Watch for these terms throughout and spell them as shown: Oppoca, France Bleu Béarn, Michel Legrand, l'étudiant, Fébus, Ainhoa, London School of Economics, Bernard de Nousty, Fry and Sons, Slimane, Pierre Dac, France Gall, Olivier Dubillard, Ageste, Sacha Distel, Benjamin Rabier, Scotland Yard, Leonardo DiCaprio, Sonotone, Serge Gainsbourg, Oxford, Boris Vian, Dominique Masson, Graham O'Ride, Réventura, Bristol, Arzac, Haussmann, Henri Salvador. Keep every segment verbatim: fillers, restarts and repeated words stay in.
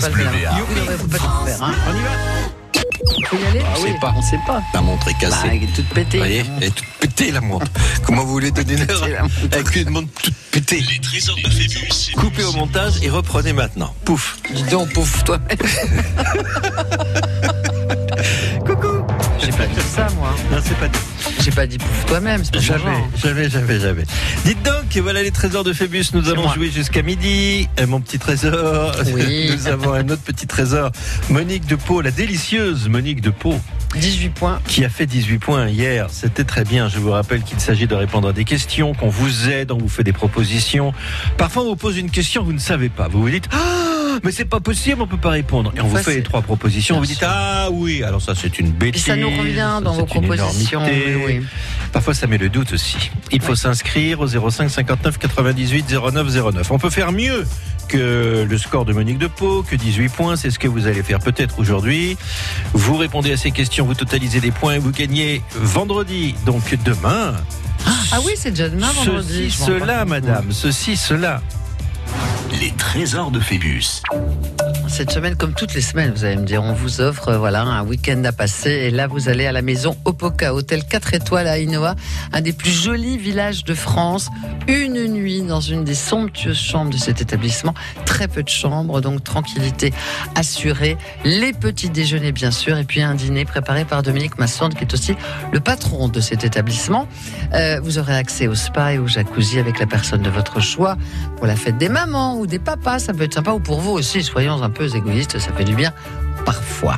France Bleu Béarn. Faut pas tout faire, hein. On y va. On peut y aller ? On sait pas. On sait pas. La montre est cassée. Bah, elle est toute pétée. Vous voyez ? Elle est toute pétée, la montre. Comment vous voulez donner l'heure avec une montre toute pétée ? Les trésors de Fébus. Coupez au montage et reprenez maintenant. Pouf. Dis donc, pouf, toi. Coucou. J'ai pas dit ça, moi. Non, c'est pas dit. J'ai pas dit pouf toi-même, c'est pas jamais, jamais, jamais, jamais. Dites donc, voilà les trésors de Phébus. Nous c'est allons moi. jouer jusqu'à midi. Et mon petit trésor. Oui. Nous avons un autre petit trésor. Monique Dupau, la délicieuse Monique Dupau. dix-huit points. Qui a fait dix-huit points hier. C'était très bien. Je vous rappelle qu'il s'agit de répondre à des questions, qu'on vous aide, on vous fait des propositions. Parfois, on vous pose une question, vous ne savez pas. Vous vous dites, ah, mais c'est pas possible, on peut pas répondre. Et on enfin, vous fait c'est... les trois propositions. Bien vous dites, sûr. Ah oui, alors ça, c'est une bêtise. Et ça nous revient dans ça, vos propositions. Oui. Parfois, ça met le doute aussi. Il faut ouais. s'inscrire au zéro cinq cinquante-neuf quatre-vingt-dix-huit zéro neuf zéro neuf. On peut faire mieux que le score de Monique Dupau, que dix-huit points. C'est ce que vous allez faire peut-être aujourd'hui. Vous répondez à ces questions, vous totalisez des points et vous gagnez vendredi. Donc demain. Ah oui, c'est déjà demain vendredi. Ceci, cela, madame. Ceci, cela. Les trésors de Phébus. Cette semaine, comme toutes les semaines, vous allez me dire, on vous offre euh, voilà, un week-end à passer. Et là, vous allez à la maison Oppoca, hôtel quatre étoiles à Ainhoa, un des plus jolis villages de France. Une nuit dans une des somptueuses chambres de cet établissement. Très peu de chambres, donc tranquillité assurée. Les petits déjeuners, bien sûr. Et puis un dîner préparé par Dominique Masson, qui est aussi le patron de cet établissement. Euh, vous aurez accès au spa et au jacuzzi avec la personne de votre choix. Pour la fête des mamans ou des papas, ça peut être sympa. Ou pour vous aussi, soyons un peu égoïstes, ça fait du bien parfois.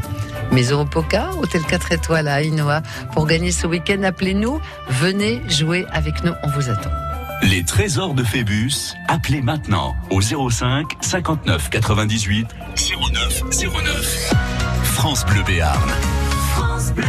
Maison Oppoca, hôtel quatre étoiles à Ainhoa. Pour gagner ce week-end, appelez-nous. Venez jouer avec nous, on vous attend. Les trésors de Phébus, appelez maintenant au zéro cinq cinquante-neuf quatre-vingt-dix-huit zéro neuf zéro neuf. France Bleu Béarn. France Bleu.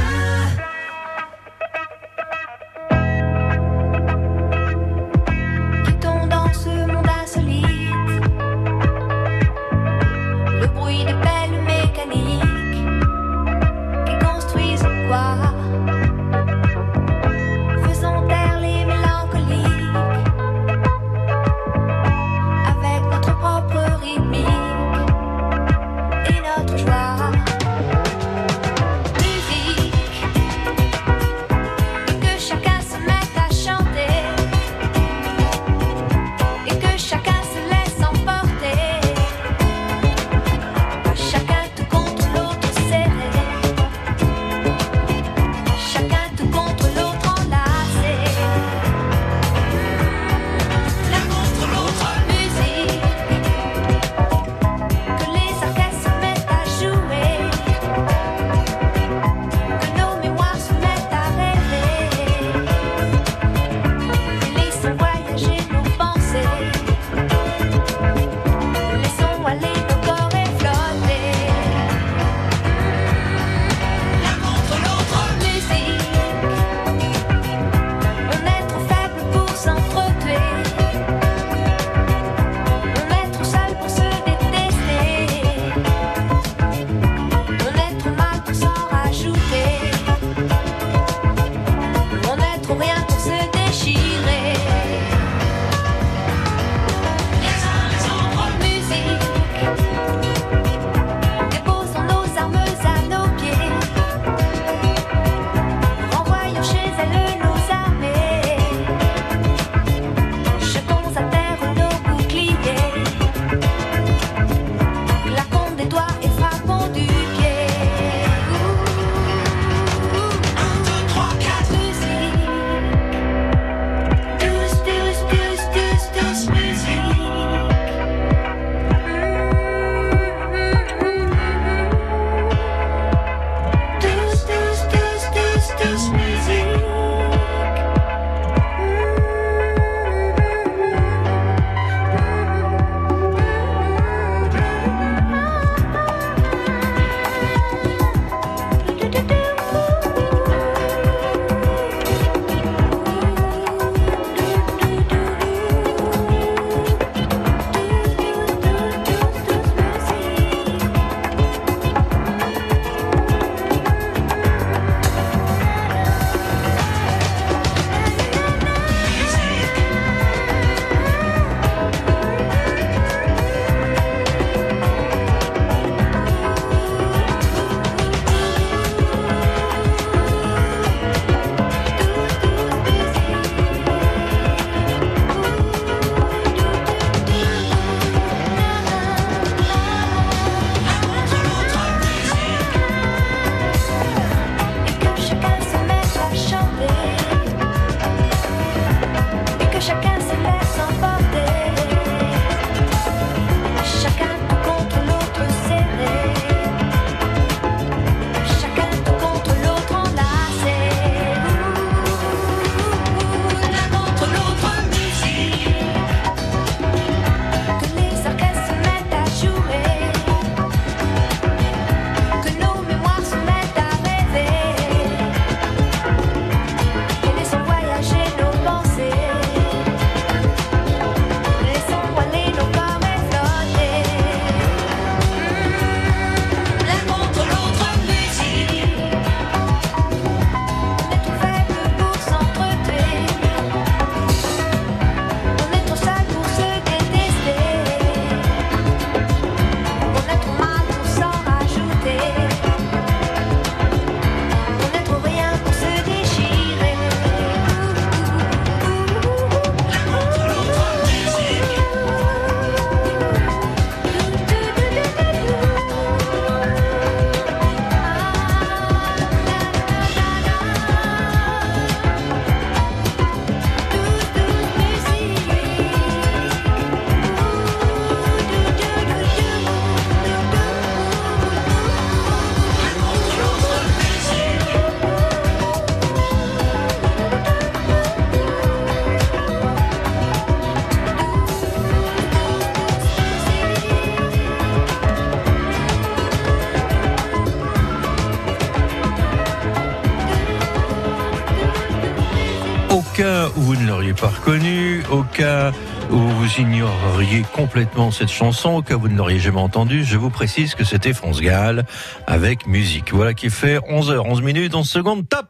cas où vous ne l'auriez pas reconnu, au cas où vous ignoreriez complètement cette chanson, au cas où vous ne l'auriez jamais entendue, je vous précise que c'était France Gall avec musique. Voilà qui fait onze heures onze minutes, en seconde, top.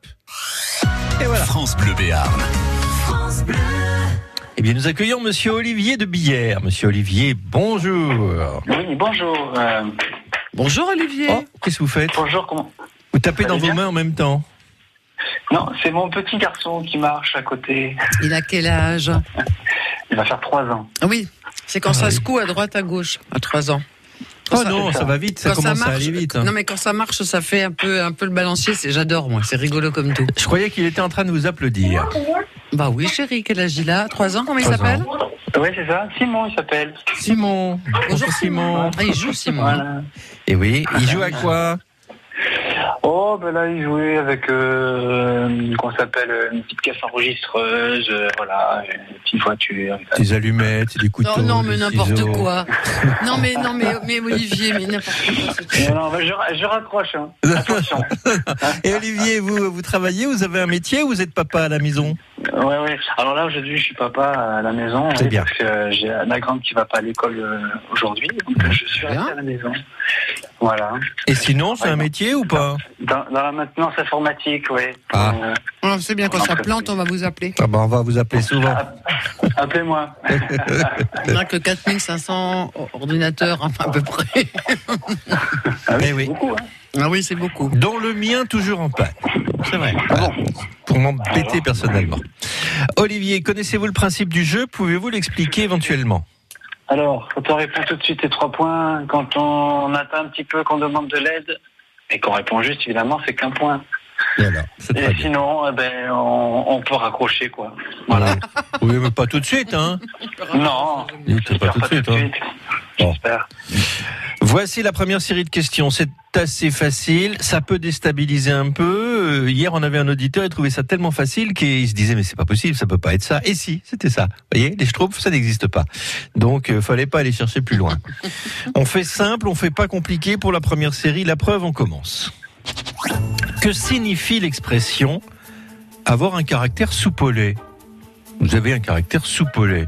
Et voilà. France Bleu Béarn. France Bleu. Eh bien, nous accueillons Monsieur Olivier Dubillard. Monsieur Olivier, bonjour. Oui, bonjour. Euh... Bonjour Olivier. Oh, qu'est-ce que vous faites? Bonjour, comment? Vous tapez dans vos mains en même temps? Non, c'est mon petit garçon qui marche à côté. Il a quel âge? Il va faire trois ans. Oui, c'est quand ah, ça oui. secoue à droite, à gauche, à trois ans. Quand oh ça, non, ça va vite, ça commence ça marche, à aller vite. Hein. Non mais quand ça marche, ça fait un peu, un peu le balancier, c'est, j'adore moi, c'est rigolo comme tout. Je croyais qu'il était en train de vous applaudir. Bah oui chérie, quel âge il a? Trois ans, comment il s'appelle? Oui c'est ça, Simon il s'appelle. Simon, bonjour Simon. Ah, il joue Simon. Voilà. Et oui, il joue à quoi? Oh ben là il jouait avec euh, qu'on s'appelle une petite caisse enregistreuse, euh, voilà, une petite voiture, des ça. allumettes, des couteaux. Non non mais n'importe ciseaux. quoi. non mais non mais mais Olivier mais n'importe quoi. Non, ben, je, je raccroche. Hein. Attention. Et Olivier, vous vous travaillez, vous avez un métier ou vous êtes papa à la maison? Ouais ouais. Alors là aujourd'hui je suis papa à la maison. C'est oui, bien. Parce que euh, j'ai la grande qui va pas à l'école euh, aujourd'hui, donc je suis resté à la maison. Voilà. Et sinon c'est ouais, un métier ou pas? Dans, dans la maintenance informatique, oui. Ah. Euh, oh, c'est bien, quand ça plante, on va vous appeler. Ah bah on va vous appeler souvent. Appelez-moi. Il n'y a que quatre mille cinq cents ordinateurs, enfin, à peu près. Ah oui, oui. Beaucoup, hein. Ah oui, c'est beaucoup. Dans le mien, toujours en panne. C'est vrai. Ah bon. Pour m'embêter personnellement. Olivier, connaissez-vous le principe du jeu? Pouvez-vous l'expliquer éventuellement? Alors, quand on répond tout de suite les trois points, quand on atteint un petit peu, qu'on demande de l'aide, et qu'on répond juste, évidemment, c'est qu'un point. Et, alors, et sinon, eh ben, on, on peut raccrocher, quoi. Voilà. Oui, mais pas tout de suite, hein. Non, oui, c'est pas tout de suite. Hein. suite. J'espère. Bon. Voici la première série de questions. C'est assez facile. Ça peut déstabiliser un peu. Euh, hier, on avait un auditeur, il trouvait ça tellement facile qu'il se disait, mais c'est pas possible, ça peut pas être ça. Et si, c'était ça. Vous voyez, les schtroumpfs, ça n'existe pas. Donc, euh, fallait pas aller chercher plus loin. On fait simple, on fait pas compliqué pour la première série. La preuve, on commence. Que signifie l'expression avoir un caractère soupolé? Vous avez un caractère soupolé.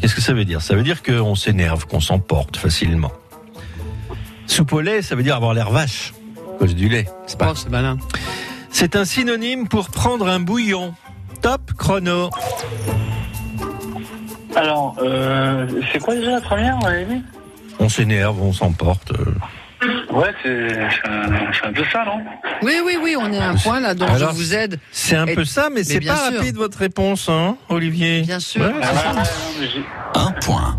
Qu'est-ce que ça veut dire? Ça veut dire qu'on s'énerve, qu'on s'emporte facilement. Soupolé, ça veut dire avoir l'air vache, à cause du lait. C'est pas... Oh, c'est malin. C'est un synonyme pour prendre un bouillon. Top chrono. Alors, euh, c'est quoi déjà la première? On s'énerve, on s'emporte... Euh... Ouais, c'est, c'est, un, c'est un peu ça, non? Oui, oui, oui, on est à un point là, donc alors, je vous aide. C'est un peu ça, mais et c'est pas sûr. Rapide votre réponse, hein, Olivier? Bien sûr. Ouais, ah, un point.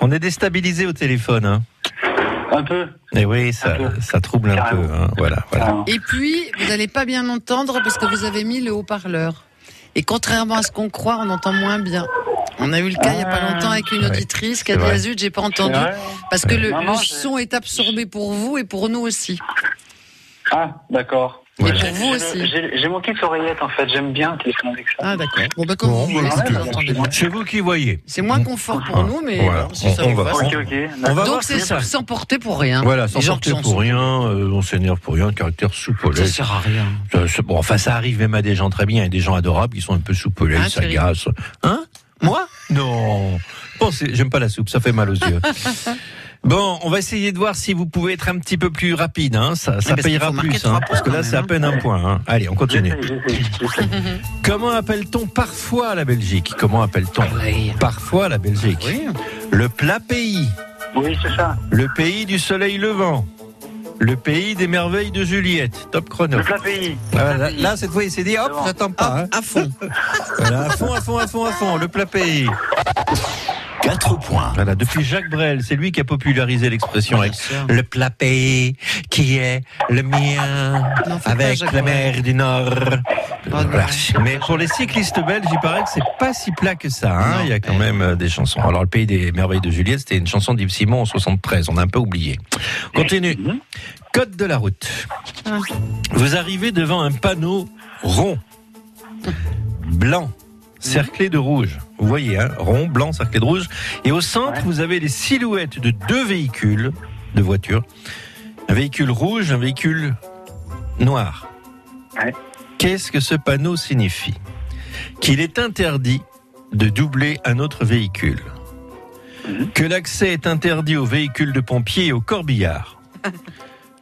On est déstabilisé au téléphone, hein. Un peu. Et oui, ça, un ça trouble un Carrément. peu. Hein. Voilà, voilà. Et puis, vous n'allez pas bien entendre parce que vous avez mis le haut-parleur. Et contrairement à ce qu'on croit, on entend moins bien. On a eu le cas il n'y a pas longtemps avec une auditrice ouais, qui a dit « Azut, j'ai pas entendu ». Parce que le, non, non, le son est absorbé pour vous et pour nous aussi. Ah, d'accord. Et ouais. pour j'ai, vous aussi. J'ai, j'ai mon kit oreillette en fait, j'aime bien téléphoner avec ça. Ah d'accord. Bon bah comme bon, vous voulez, c'est vous entendez. C'est vous qui voyez. C'est moins confort pour ah, nous, mais voilà. bon, si on, ça on va. va. Okay, okay. On Donc va c'est s'emporter pour rien. Voilà, s'emporter pour sont... rien, euh, on s'énerve pour rien, caractère soupolé. Ça sert à rien. Ça, bon, enfin ça arrive même à des gens très bien, et des gens adorables qui sont un peu soupolés, ah, ça gasse. Hein? Moi? Non. Bon, c'est, j'aime pas la soupe, ça fait mal aux yeux. Bon, on va essayer de voir si vous pouvez être un petit peu plus rapide, hein. Ça, ça payera plus, hein, parce que là, c'est à peine un point, hein. Allez, on continue. Comment appelle-t-on parfois la Belgique? Comment appelle-t-on parfois la Belgique? Le plat pays. Oui, c'est ça. Le pays du soleil levant. Le pays des merveilles de Juliette. Top chrono. Le plat pays. Ah, là, là, cette fois, il s'est dit, hop, j'attends pas, hein. À fond. Voilà, à fond, à fond, à fond, à fond. Le plat pays. quatre points. Voilà, depuis Jacques Brel, c'est lui qui a popularisé l'expression avec le plat pays qui est le mien non, avec la mer du Nord. Oh, mais pour les cyclistes belges, il paraît que c'est pas si plat que ça, hein. Il y a quand même des chansons. Alors, le pays des merveilles de Juliette, c'était une chanson d'Yves Simon en soixante-treize. On a un peu oublié. Continue. Code de la route. Vous arrivez devant un panneau rond, blanc, cerclé de rouge. Vous voyez, hein, rond, blanc, cerclé de rouge. Et au centre, ouais. vous avez les silhouettes de deux véhicules, de voitures. Un véhicule rouge, un véhicule noir. Ouais. Qu'est-ce que ce panneau signifie? qu'il est interdit de doubler un autre véhicule, mmh. que l'accès est interdit aux véhicules de pompiers et aux corbillards,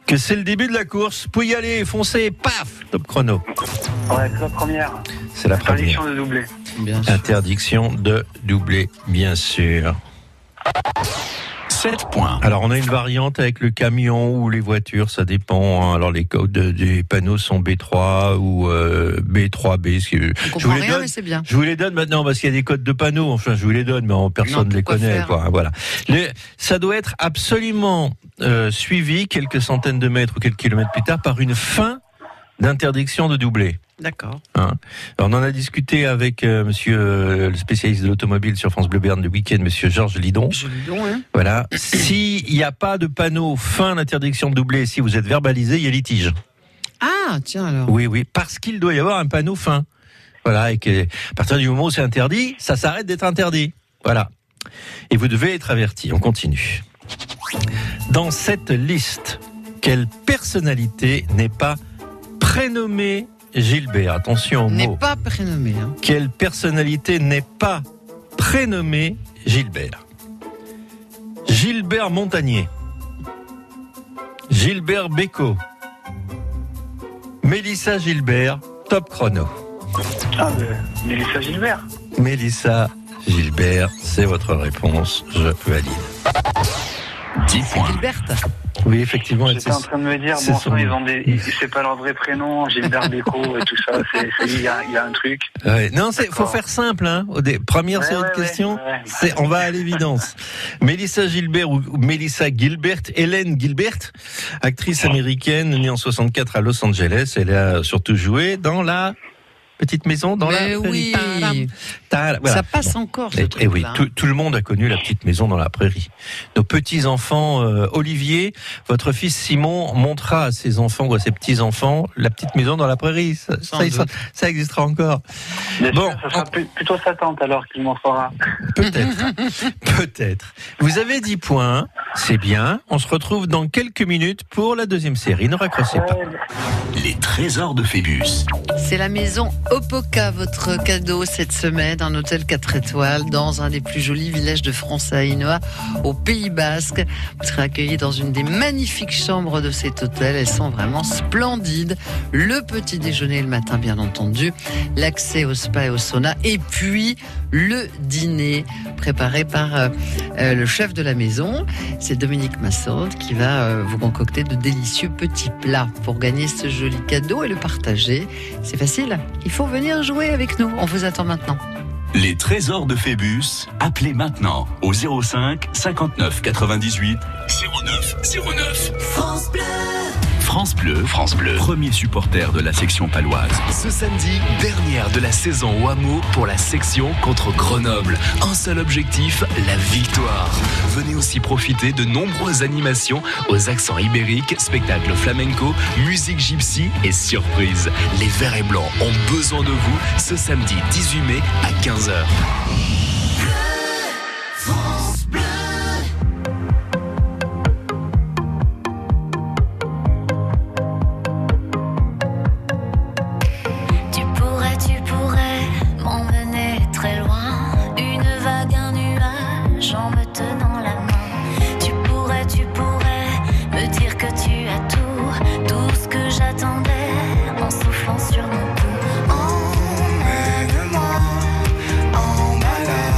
que c'est le début de la course, pour y aller, foncez, paf, top chrono. Ouais, c'est la première. C'est la première. Interdiction de doubler. Bien sûr. Interdiction de doubler, bien sûr. sept points. Alors on a une variante avec le camion ou les voitures, ça dépend. Hein. Alors les codes des panneaux sont B trois ou euh, B trois B. Que je comprends rien, donne, mais c'est bien. Je vous les donne maintenant parce qu'il y a des codes de panneaux. Enfin, je vous les donne, mais personne ne les connaît. Quoi, voilà. Les, ça doit être absolument euh, suivi quelques centaines de mètres ou quelques kilomètres plus tard par une fin d'interdiction de doubler. D'accord. Hein. Alors, on en a discuté avec euh, monsieur euh, le spécialiste de l'automobile sur France Bleu Béarn le week-end, monsieur Georges Lidon. Lidon hein. Voilà. S'il n'y a pas de panneau fin d'interdiction de doubler, si vous êtes verbalisé, il y a litige. Ah, tiens alors. Oui, oui, parce qu'il doit y avoir un panneau fin. Voilà, et que, à partir du moment où c'est interdit, ça s'arrête d'être interdit. Voilà. Et vous devez être averti. On continue. Dans cette liste, quelle personnalité n'est pas prénommée Gilbert, attention au mot. N'est pas prénommé. Hein. Quelle personnalité n'est pas prénommée Gilbert? Gilbert Montagnier. Gilbert Bécaud. Mélissa Gilbert, top chrono. Ah, mais Mélissa Gilbert. Mélissa Gilbert, c'est votre réponse, je valide. dix points. Gilbert. Oui, effectivement. J'étais en train de me dire, bon, son... ils ont des... c'est pas leur vrai prénom, Gilbert Bécaud et tout ça, c'est... il y a, il y a un truc. Ouais. Non, c'est... faut faire simple, hein. Première ouais, série ouais, de ouais, questions, ouais, ouais. C'est... on va à l'évidence. Mélissa Gilbert ou Mélissa Gilbert, Hélène Gilbert, actrice américaine, née en soixante-quatre à Los Angeles, elle a surtout joué dans la... Petite maison dans mais la prairie. Oui. Ta-da. Ta-da. Voilà. Ça passe bon. Encore, ce et, truc-là. Et oui, tout, tout le monde a connu la petite maison dans la prairie. Nos petits-enfants, euh, Olivier, votre fils Simon montrera à ses enfants ou à ses petits-enfants la petite maison dans la prairie. Ça, ça, ça, ça existera encore. Mais bon, ça sera on... plutôt sa tante alors qu'il montrera. Peut-être. Peut-être. Vous avez dix points, c'est bien. On se retrouve dans quelques minutes pour la deuxième série. Ne raccrochez pas. Les trésors de Fébus. C'est la maison Oppoca, votre cadeau cette semaine, un hôtel quatre étoiles dans un des plus jolis villages de France à Ainhoa, au Pays Basque. Vous serez accueillis dans une des magnifiques chambres de cet hôtel. Elles sont vraiment splendides. Le petit déjeuner le matin, bien entendu. L'accès au spa et au sauna. Et puis, le dîner préparé par euh, euh, le chef de la maison. C'est Dominique Masson qui va euh, vous concocter de délicieux petits plats pour gagner ce joli cadeau et le partager. C'est facile. Il faut venir jouer avec nous. On vous attend maintenant. Les trésors de Phébus, appelez maintenant au zéro cinq cinquante-neuf quatre-vingt-dix-huit zéro neuf zéro neuf. France Bleu. France Bleu, France Bleu, premier supporter de la section paloise. Ce samedi, dernière de la saison au hameau pour la section contre Grenoble. Un seul objectif, la victoire. Venez aussi profiter de nombreuses animations aux accents ibériques, spectacles flamenco, musique gypsy et surprises. Les Verts et Blancs ont besoin de vous ce samedi dix-huit mai à quinze heures. Sur mon cou, emmène-moi, emmène-moi.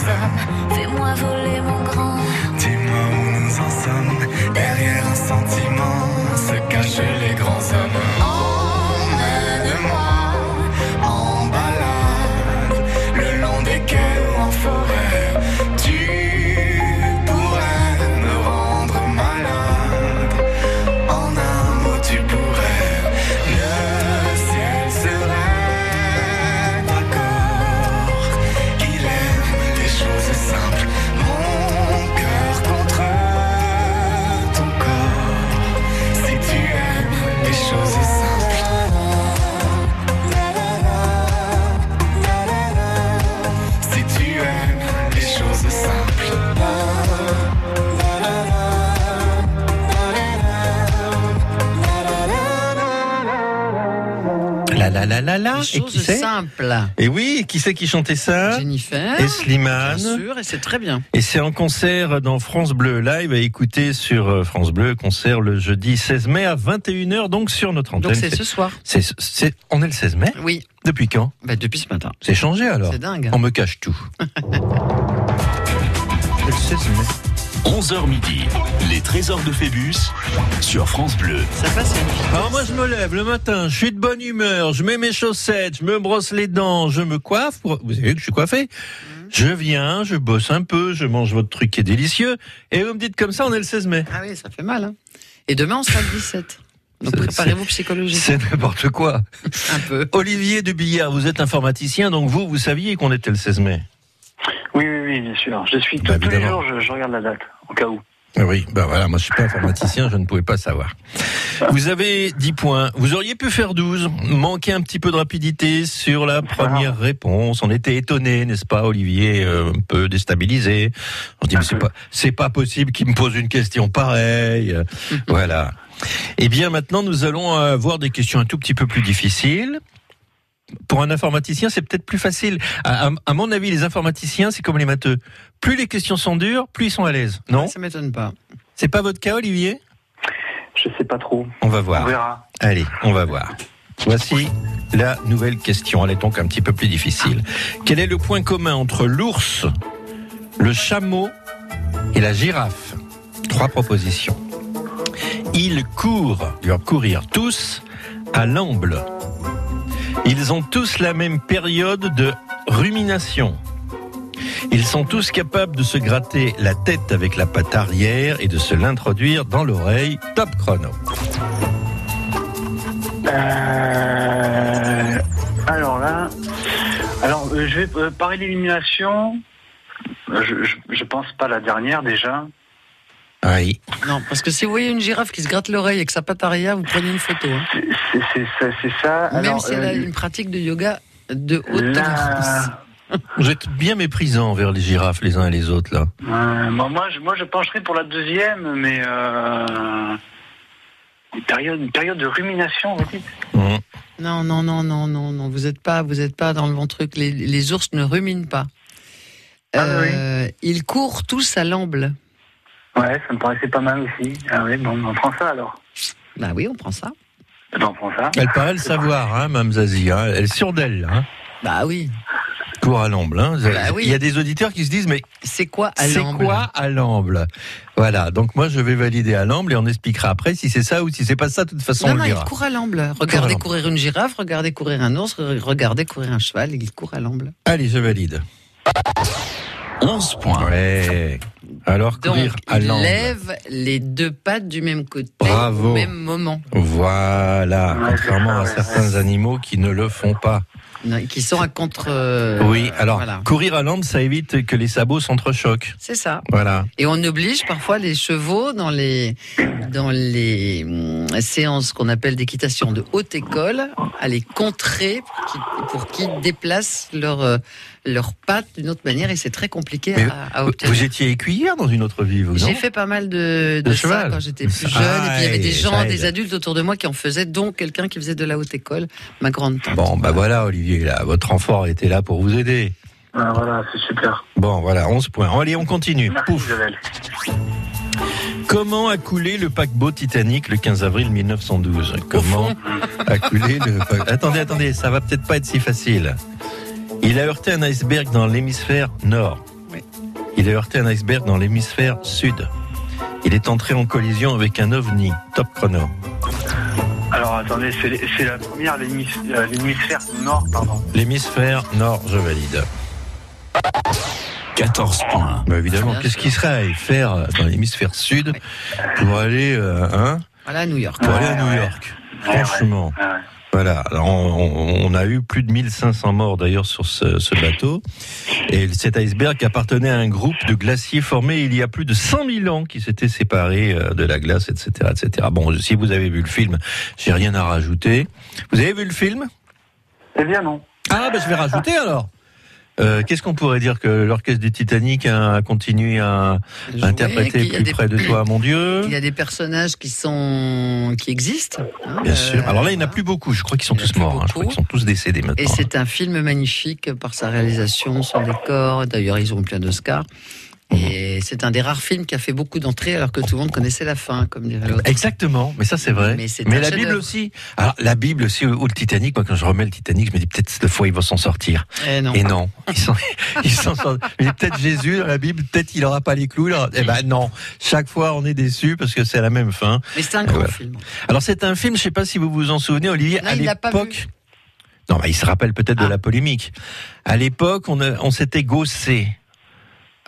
sommes. Fais-moi voler mon grand. Dis-moi où nous en sommes. Derrière un sentiment se cachent les grands hommes. Emmène-moi en balade, le long des quais ou en forêt. Tu pourrais me rendre malade. En un mot tu pourrais. Le ciel serait d'accord qu'il aime les choses simples. Mon cœur contre ton corps. Si tu aimes les choses simples. La la la la, et qui c'est simple. Et oui, et qui c'est qui chantait ça? Jennifer. Et Slimane. Bien sûr, et c'est très bien. Et c'est en concert dans France Bleu Live à écouter sur France Bleu, concert le jeudi seize mai à vingt et une heures, donc sur notre antenne. Donc c'est, c'est ce soir. C'est, c'est, on est le seize mai? Oui. Depuis quand? Bah, depuis ce matin. C'est changé alors? C'est dingue. On me cache tout. C'est le seize mai. onze heures midi, les trésors de Fébus sur France Bleu. Ça passe. Alors moi je me lève le matin, je suis de bonne humeur, je mets mes chaussettes, je me brosse les dents, je me coiffe. Pour... Vous avez vu que je suis coiffé. Je viens, je bosse un peu, je mange votre truc qui est délicieux. Et vous me dites comme ça, on est le seize mai. Ah oui, ça fait mal. Hein. Et demain on sera le dix-sept. Donc préparez-vous psychologiquement. C'est n'importe quoi. Un peu. Olivier Dubillard, vous êtes informaticien, donc vous, vous saviez qu'on était le seize mai. Oui, oui, oui, bien sûr. Je suis bah, tous évidemment. Les jours, je, je regarde la date, au cas où. Ah oui, ben bah voilà, moi je suis pas informaticien, je ne pouvais pas savoir. Vous avez dix points, vous auriez pu faire douze, manquer un petit peu de rapidité sur la première ah. réponse. On était étonnés, n'est-ce pas Olivier, euh, un peu déstabilisé. On se dit, mais c'est pas, c'est pas possible qu'il me pose une question pareille. Voilà. Eh bien maintenant, nous allons avoir des questions un tout petit peu plus difficiles. Pour un informaticien, c'est peut-être plus facile. À, à, à mon avis, les informaticiens, c'est comme les matheux. Plus les questions sont dures, plus ils sont à l'aise. Non ? Ouais, ça m'étonne pas. C'est pas votre cas, Olivier ? Je sais pas trop. On va voir. On verra. Allez, on va voir. Voici la nouvelle question. Elle est donc un petit peu plus difficile. Quel est le point commun entre l'ours, le chameau et la girafe ? Trois propositions. Ils courent, ils doivent courir tous à l'amble. Ils ont tous la même période de rumination. Ils sont tous capables de se gratter la tête avec la patte arrière et de se l'introduire dans l'oreille. Top chrono. Euh, alors là, alors je vais par élimination. Je, je, je pense pas la dernière déjà. Oui. Non, parce que si vous voyez une girafe qui se gratte l'oreille avec sa patte arrière, vous prenez une photo. Hein. C'est, c'est, c'est, c'est ça. Même alors, si elle euh, a une pratique de yoga de haute tolérance. Vous êtes bien méprisant envers les girafes, les uns et les autres, là. Euh, bon, moi, je, moi, je pencherai pour la deuxième, mais... Euh, une, période, une période de rumination, vous dites mmh. Non, non, non, non, non, non. Vous n'êtes pas, vous êtes pas dans le bon truc. Les, les ours ne ruminent pas. Ah, euh, oui. Ils courent tous à l'amble. Ouais, ça me paraissait pas mal aussi. Ah oui, bon, on prend ça alors. Bah oui, on prend ça. On prend ça. Elle paraît le savoir, hein, Mme Zazie. Hein. Elle est sûre d'elle. Hein. Bah oui. Cours à l'amble. Hein. Bah oui. Il y a des auditeurs qui se disent, mais c'est quoi à l'amble ? C'est quoi à l'amble ? Voilà, donc moi je vais valider à l'amble et on expliquera après si c'est ça ou si c'est pas ça. De toute façon, non, on non, le dira. Il court à l'amble. Regardez courir une girafe, regardez courir un ours, regardez courir un cheval, il court à l'amble. Allez, je valide. onze points. Ouais. Alors courir donc, à l'amble. Lève les deux pattes du même côté. Bravo. Au même moment. Voilà, contrairement à certains animaux qui ne le font pas. Non, qui sont à contre... Euh, oui, alors voilà. Courir à l'amble, ça évite que les sabots s'entrechoquent. C'est ça. Voilà. Et on oblige parfois les chevaux dans les, dans les mm, séances qu'on appelle d'équitation de haute école à les contrer pour qu'ils, pour qu'ils déplacent leur... Euh, leurs pattes d'une autre manière et c'est très compliqué à, à obtenir. Vous étiez écuyère dans une autre vie, vous, non ? J'ai fait pas mal de, de, de ça quand j'étais plus jeune ah, et puis il y avait des gens, des adultes autour de moi qui en faisaient, dont quelqu'un qui faisait de la haute école, ma grande tante. Bon, bah voilà, Olivier, là, votre renfort était là pour vous aider. Ah, voilà, c'est super. Bon, voilà, onze points. Allez, on continue. Merci. Pouf. Comment a coulé le paquebot Titanic le quinze avril mille neuf cent douze ? Comment a coulé le paquebot... Attendez, attendez, ça va peut-être pas être si facile. Il a heurté un iceberg dans l'hémisphère nord. Oui. Il a heurté un iceberg dans l'hémisphère sud. Il est entré en collision avec un ovni. Top chrono. Alors attendez, c'est, c'est la première, l'hémisphère nord, pardon. L'hémisphère nord, je valide. quatorze points. Bah évidemment, qu'est-ce qu'il serait à faire dans l'hémisphère sud pour aller, euh, hein, voilà, à New York. Pour aller à New York, franchement. Ouais, ouais. Voilà, alors on, on a eu plus de mille cinq cents morts d'ailleurs sur ce, ce bateau. Et cet iceberg appartenait à un groupe de glaciers formés il y a plus de cent mille ans qui s'étaient séparés de la glace, et cetera, et cetera. Bon, si vous avez vu le film, j'ai rien à rajouter. Vous avez vu le film ? Eh bien non. Ah, ben je vais rajouter alors. Euh, qu'est-ce qu'on pourrait dire que l'orchestre du Titanic a continué à jouer, interpréter plus des... près de toi, mon Dieu. Il y a des personnages qui sont qui existent. Hein, bien euh, sûr. Alors là, il n'y en a plus beaucoup. Je crois qu'ils sont tous morts. Hein. Je crois qu'ils sont tous décédés maintenant. Et c'est un film magnifique par sa réalisation, son décor. D'ailleurs, ils ont plein d'Oscars. Et c'est un des rares films qui a fait beaucoup d'entrées alors que tout le monde connaissait la fin, comme dirait l'autre. Exactement, mais ça c'est vrai. Mais, c'est mais la Bible aussi. Alors la Bible aussi, ou le Titanic, moi quand je remets le Titanic, je me dis peut-être cette fois ils vont s'en sortir. Et non. Et non. Ils sont, ils s'en sortent. Mais peut-être Jésus dans la Bible, peut-être il n'aura pas les clous. Alors, eh ben non. Chaque fois on est déçu parce que c'est la même fin. Mais c'est un grand voilà. film. Alors c'est un film, je ne sais pas si vous vous en souvenez, Olivier, non, à l'époque... Non, bah, il se rappelle peut-être ah. de la polémique. À l'époque, on, a, on s'était gaussé.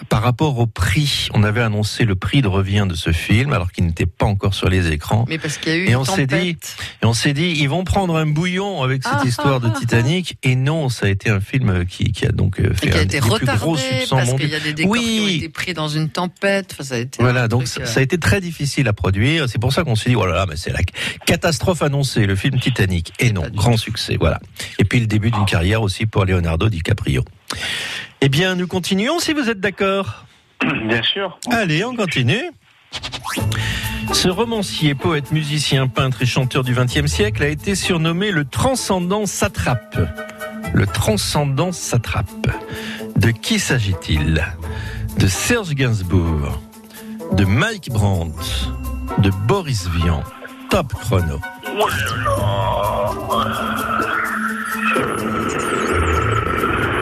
Par rapport au prix, on avait annoncé le prix de revient de ce film, alors qu'il n'était pas encore sur les écrans. Mais parce qu'il y a eu et on s'est dit, et on s'est dit, ils vont prendre un bouillon avec cette ah, histoire ah, de Titanic. Ah, et non, ça a été un film qui, qui a donc fait qui a un été des retardé plus gros succès parce mondial. Qu'il y a des décors oui. qui ont été pris dans une tempête. Enfin, ça a été voilà, donc truc, ça, euh... ça a été très difficile à produire. C'est pour ça qu'on s'est dit, oh là là, mais c'est la catastrophe annoncée, le film Titanic. Et c'est non, grand succès, voilà. Et puis le début d'une ah. carrière aussi pour Leonardo DiCaprio. Eh bien, nous continuons, si vous êtes d'accord. Bien sûr. Allez, on continue. Ce romancier, poète, musicien, peintre et chanteur du vingtième siècle a été surnommé le transcendant satrape. Le transcendant satrape. De qui s'agit-il ? De Serge Gainsbourg, de Mike Brandt, de Boris Vian. Top chrono. Oh là là.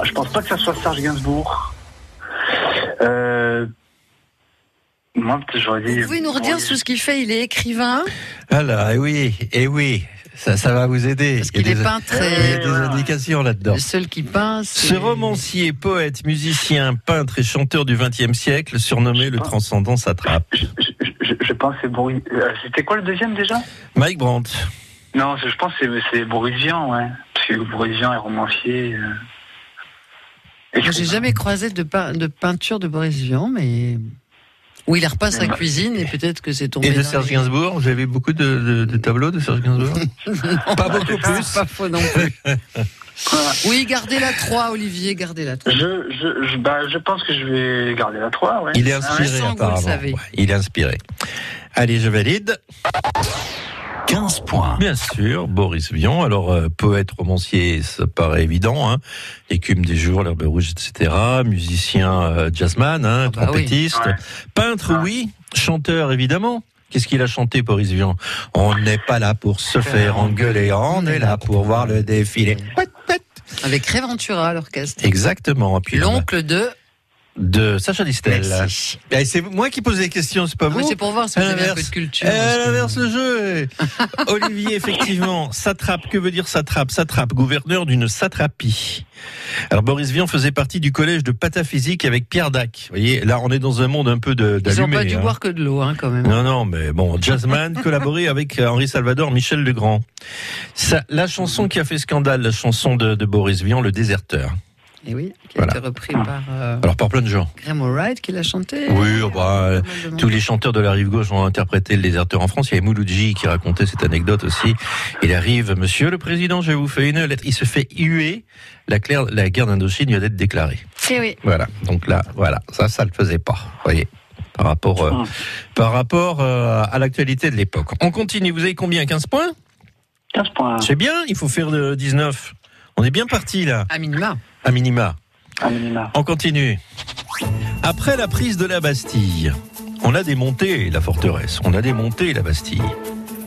Je pense pas que ça soit Serge Gainsbourg. Euh... Moi, j'aurais dit... Vous pouvez nous redire tout ce qu'il fait ? Il est écrivain ? Ah là, eh oui, eh oui, ça, ça va vous aider. Parce qu'il est des... peintre. Il y a des indications là-dedans. Le seul qui peint, c'est... Ce romancier, poète, musicien, peintre et chanteur du XXe siècle, surnommé je le pense... transcendant satrape. Je, je, je, je pense que c'est Boris... C'était quoi le deuxième déjà ? Mike Brandt. Non, je pense que c'est, c'est Boris Vian, ouais. Parce que Boris Vian est romancier... Euh... Moi, j'ai jamais croisé de, pein- de peinture de Boris Vian, mais où il repasse sa cuisine et peut-être que c'est tombé. Et de Serge les... Gainsbourg, j'avais beaucoup de, de, de tableaux de Serge Gainsbourg. Non, pas beaucoup plus, pas faux non plus. Oui, gardez la trois, Olivier, gardez la trois. Je, je, je, bah, je pense que je vais garder la trois. Ouais. Il est inspiré, ah, apparemment. Ouais, il est inspiré. Allez, je valide. quinze points. Bien sûr, Boris Vian. Alors, euh, poète, romancier, ça paraît évident. Hein. L'écume des jours, l'herbe rouge, et cetera. Musicien, euh, jazzman, hein, ah bah trompettiste. Oui. Peintre, ah. oui. Chanteur, évidemment. Qu'est-ce qu'il a chanté, Boris Vian ? On n'est pas là pour se faire engueuler, on est là pour voir le défilé. Avec Réventura, l'orchestre. Exactement. Puis l'oncle de... de Sacha Distel. Merci. Et c'est moi qui pose les questions, c'est pas non, vous. C'est pour voir si vous avez un peu de culture. Elle inverse que... le jeu. Olivier, effectivement, satrape, que veut dire satrape ? Satrape, gouverneur d'une satrapie. Alors Boris Vian faisait partie du collège de pataphysique avec Pierre Dac. Vous voyez, là on est dans un monde un peu de, d'allumé. Ils n'ont pas dû hein. boire que de l'eau, hein, quand même. Non, non, mais bon, jazzman, collaboré avec Henri Salvador, Michel Legrand. Ça, la chanson qui a fait scandale, la chanson de, de Boris Vian, Le déserteur. Et oui, qui a voilà. été repris par... Euh, Alors, par plein de gens. Graham O'Ride qui l'a chanté. Oui, euh, bah, tous les chanteurs de la rive gauche ont interprété Le déserteur en France. Il y avait Mouloudji qui racontait cette anecdote aussi. Il arrive, monsieur le président, je vous fais une lettre. Il se fait huer. La, claire, la guerre d'Indochine vient d'être déclarée. Et oui. Voilà, donc là, voilà, ça, ça le faisait pas, vous voyez, par rapport, euh, par rapport euh, à l'actualité de l'époque. On continue, vous avez combien ? quinze points ? quinze points. C'est bien, il faut faire le dix-neuf. On est bien parti là. À minima. À minima. À minima. On continue. Après la prise de la Bastille, on a démonté la forteresse, on a démonté la Bastille.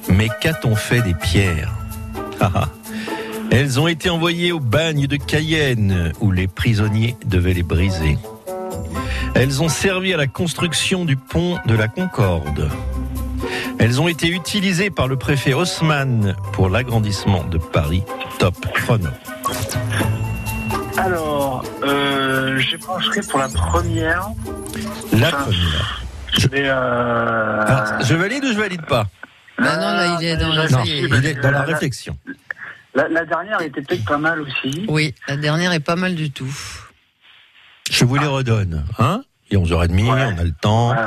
Mais qu'a-t-on fait des pierres ? Elles ont été envoyées au bagne de Cayenne, où les prisonniers devaient les briser. Elles ont servi à la construction du pont de la Concorde. Elles ont été utilisées par le préfet Haussmann pour l'agrandissement de Paris. Top chrono. Alors, euh, j'ai penché pour la première. La enfin, première. Je... Mais euh... Alors, je valide ou je valide pas ? Non, non, là, il est dans, la, non, il est dans la, la réflexion. La, la dernière était peut-être pas mal aussi. Oui, la dernière est pas mal du tout. Je vous ah. les redonne. Hein ? Il est onze heures trente, ouais. On a le temps. Ouais, ouais.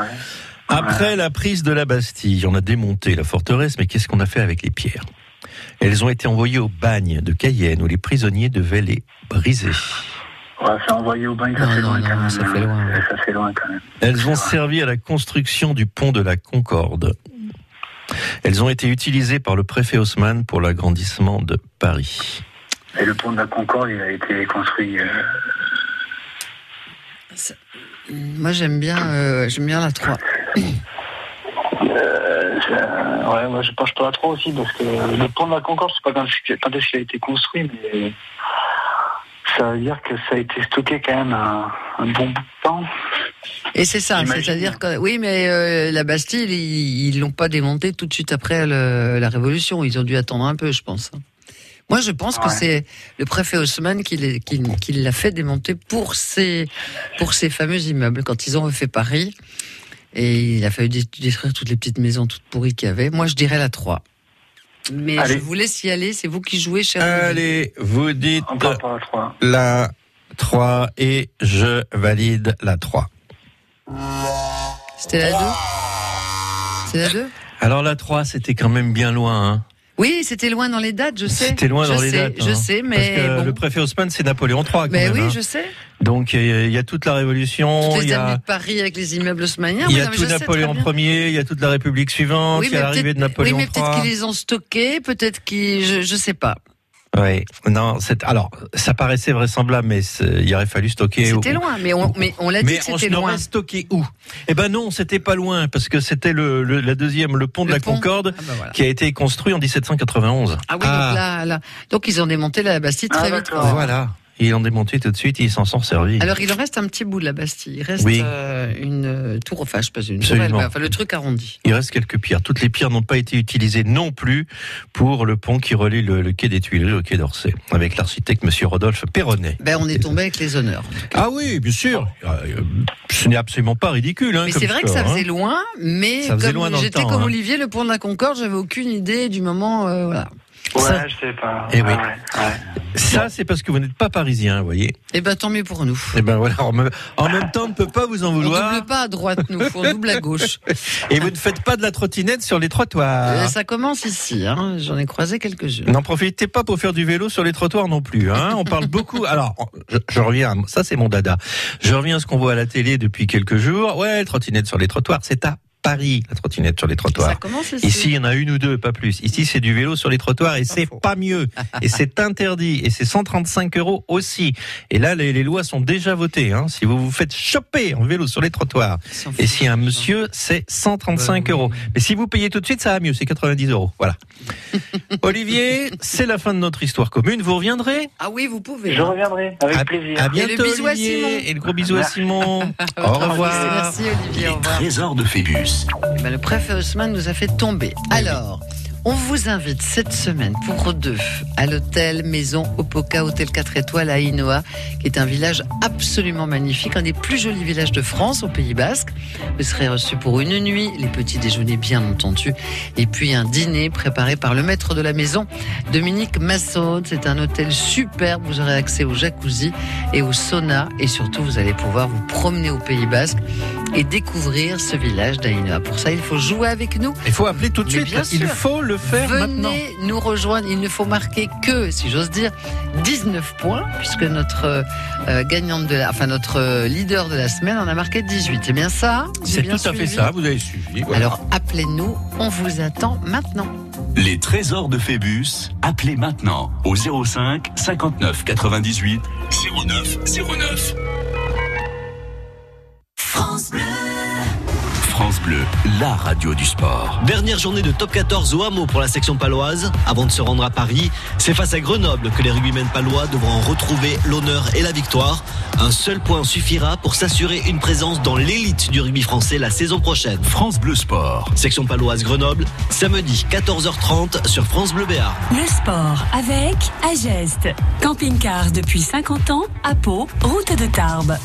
Après ouais. la prise de la Bastille, on a démonté la forteresse, mais qu'est-ce qu'on a fait avec les pierres ? Elles ont été envoyées au bagne de Cayenne, où les prisonniers devaient les briser. Ouais, ça envoyé au bagne, ça, fait, non, loin non, quand même. ça fait loin. Ça fait loin quand même. Elles ont servi à la construction du pont de la Concorde. Elles ont été utilisées par le préfet Haussmann pour l'agrandissement de Paris. Et le pont de la Concorde, il a été construit... Euh... Ça... Moi, j'aime bien, euh, j'aime bien la trois. Euh, ça, ouais, moi, je penche pas la trois aussi, parce que le pont de la Concorde, c'est pas quand est-ce qu'il a été construit, mais ça veut dire que ça a été stocké quand même un, un bon bout de temps. Et c'est ça, c'est-à-dire que oui, mais euh, la Bastille, ils, ils l'ont pas démontée tout de suite après le, la Révolution. Ils ont dû attendre un peu, je pense. Moi, je pense ouais. que c'est le préfet Haussmann qui, les, qui, qui l'a fait démonter pour ces pour ces fameux immeubles quand ils ont refait Paris. Et il a fallu détruire toutes les petites maisons toutes pourries qu'il y avait. Moi, je dirais la trois. Mais allez. Je vous laisse y aller. C'est vous qui jouez, cher. Allez, vous dites la trois. La trois et je valide la trois. C'était la deux. C'est la deux. Alors la trois, c'était quand même bien loin. Hein. Oui, c'était loin dans les dates, je sais. C'était loin je dans sais, les dates. Je hein. sais, mais parce que bon. Le préfet Haussmann, c'est Napoléon trois. Quand mais même, oui, hein. je sais. Donc il y, y a toute la Révolution. Toutes les avenues de Paris avec les immeubles haussmanniens. Il y a tout Napoléon Ier, il y a toute la République suivante, il y a l'arrivée de Napoléon trois. Oui, mais peut-être qu'ils les ont stockés, peut-être qu'ils, je, je sais pas. Oui, non, c'est, alors, ça paraissait vraisemblable, mais il aurait fallu stocker... C'était où. Loin, mais on, mais on l'a dit mais que c'était loin. Mais on aurait stocké où ? Eh ben non, c'était pas loin, parce que c'était le, le, la deuxième, le pont de le la pont. Concorde, ah ben voilà. qui a été construit en dix-sept cent quatre-vingt-onze. Ah oui, ah. Donc, là, là. donc ils ont démonté la Bastille très ah, vite. Quoi. Voilà, ils l'ont démonté tout de suite, ils s'en sont servis. Alors il en reste un petit bout de la Bastille, il reste oui. euh, une tour, enfin je sais pas, une tourelle, mais, enfin le truc arrondi. Il reste quelques pierres, toutes les pierres n'ont pas été utilisées non plus pour le pont qui relie le, le quai des Tuileries au quai d'Orsay, avec l'architecte monsieur Rodolphe Perronet. Ben on est tombé avec les honneurs. Ah oui, bien sûr, ce n'est absolument pas ridicule. Hein, mais comme c'est vrai score, que ça faisait hein. loin, mais ça faisait comme loin j'étais temps, comme hein. Olivier, le pont de la Concorde, j'avais aucune idée du moment, euh, voilà. Ouais, ça. Je sais pas. Et oui. Ouais, ouais. Ça, c'est parce que vous n'êtes pas parisien, vous voyez. Eh ben, tant mieux pour nous. Eh ben, voilà. En même, en même temps, on ne peut pas vous en vouloir. On double pas à droite, nous. On double à gauche. Et vous ne faites pas de la trottinette sur les trottoirs. Et ça commence ici, hein. J'en ai croisé quelques-uns. N'en profitez pas pour faire du vélo sur les trottoirs non plus, hein. On parle beaucoup. Alors, je, je reviens. Ça, c'est mon dada. Je reviens à ce qu'on voit à la télé depuis quelques jours. Ouais, trottinette sur les trottoirs, c'est à Paris, la trottinette sur les trottoirs. Ça commence ici. Ici, il y en a une ou deux, pas plus. Ici, c'est du vélo sur les trottoirs et c'est pas mieux. Et c'est interdit. Et c'est cent trente-cinq euros aussi. Et là, les, les lois sont déjà votées. Hein. Si vous vous faites choper en vélo sur les trottoirs, et si un monsieur, c'est cent trente-cinq euros. Mais si vous payez tout de suite, ça va mieux. C'est quatre-vingt-dix euros. Voilà. Olivier, c'est la fin de notre histoire commune. Vous reviendrez ? Ah oui, vous pouvez. Je reviendrai, avec à, plaisir. À bientôt, et le bisou Olivier. À Simon. Et le gros bisou à Simon. Au revoir. Merci, Olivier. Au revoir. Les trésors de Fébus. Eh ben, le préfet Haussmann nous a fait tomber. Alors, on vous invite cette semaine pour deux à l'hôtel Maison Oppoca, hôtel quatre étoiles à Ainhoa, qui est un village absolument magnifique, un des plus jolis villages de France, au Pays Basque. Vous serez reçus pour une nuit, les petits déjeuners bien entendu, et puis un dîner préparé par le maître de la maison, Dominique Masson. C'est un hôtel superbe, vous aurez accès au jacuzzi et au sauna, et surtout vous allez pouvoir vous promener au Pays Basque et découvrir ce village d'Aïna. Pour ça, il faut jouer avec nous. Il faut appeler tout de suite. Il faut le faire Venez maintenant. Venez nous rejoindre. Il ne faut marquer que, si j'ose dire, dix-neuf points, puisque notre euh, gagnante de la, enfin notre leader de la semaine en a marqué dix-huit. C'est bien ça ? C'est bien tout à fait ça. Vous avez suivi. Voilà. Alors appelez-nous. On vous attend maintenant. Les trésors de Phébus. Appelez maintenant au zéro cinq cinquante-neuf quatre-vingt-dix-huit zéro neuf zéro neuf. France Bleu. France Bleu. Bleu, la radio du sport. Dernière journée de top quatorze au Hameau pour la section paloise. Avant de se rendre à Paris, c'est face à Grenoble que les rugbymen palois devront retrouver l'honneur et la victoire. Un seul point suffira pour s'assurer une présence dans l'élite du rugby français la saison prochaine. France Bleu Sport. Section paloise Grenoble, samedi quatorze heures trente sur France Bleu Béarn. Le sport avec Ageste. Camping-car depuis cinquante ans à Pau, route de Tarbes.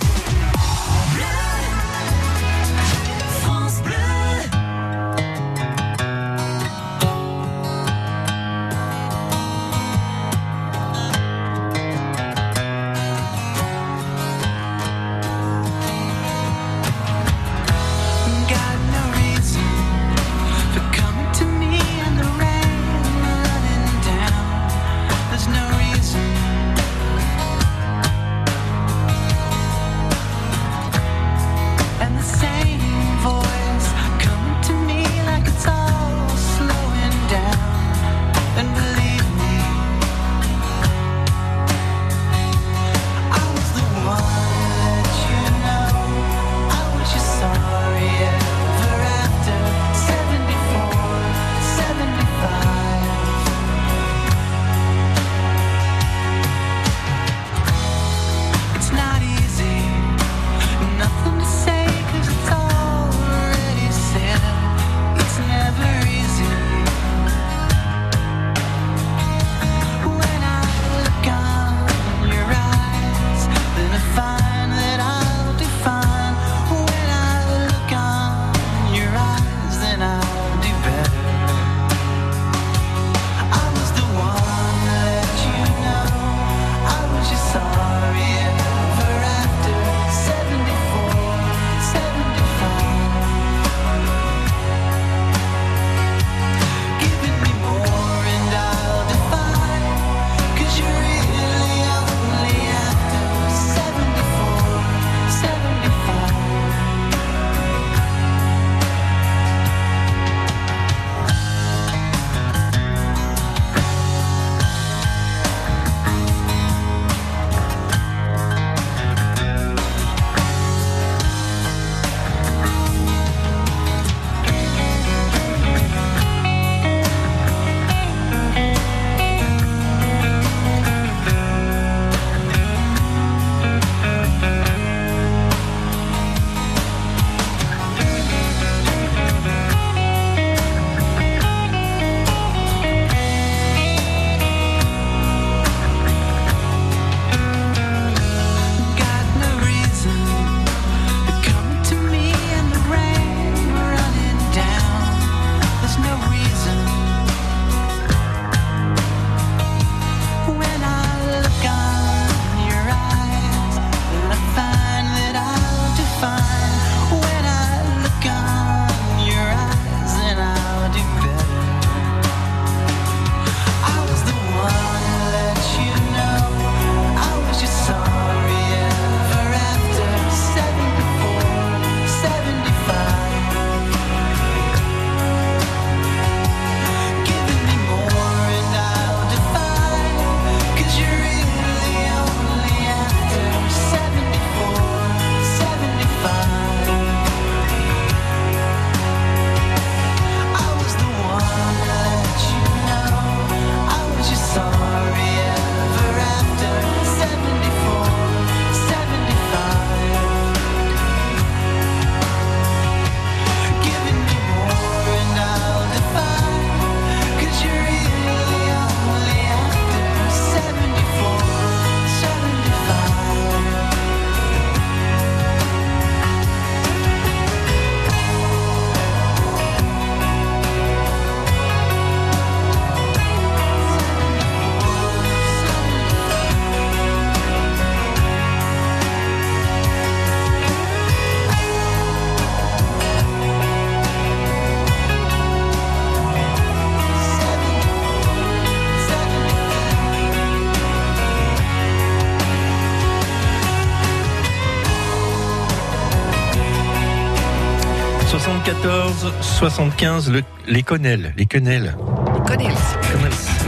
soixante-quatorze soixante-quinze, le, les quenelles, les quenelles. Les quenelles.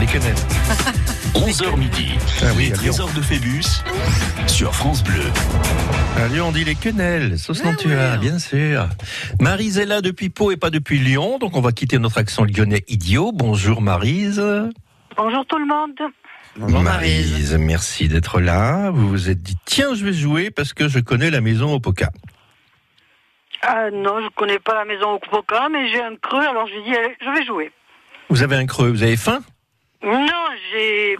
Les quenelles. Les quenelles. onze heures midi, ah oui, les trésors de Fébus sur France Bleu. À Lyon, on dit les quenelles, sauce ah Nantua, ouais. Bien sûr. Maryse est là depuis Pau et pas depuis Lyon, donc on va quitter notre accent lyonnais idiot. Bonjour Maryse. Bonjour tout le monde. Bonjour Maryse, merci d'être là. Vous vous êtes dit, tiens, je vais jouer parce que je connais la maison Oppoca. Ah non, je ne connais pas la maison Oppoca, mais j'ai un creux, alors je lui ai dit, allez, je vais jouer. Vous avez un creux, vous avez faim ? Non, j'ai...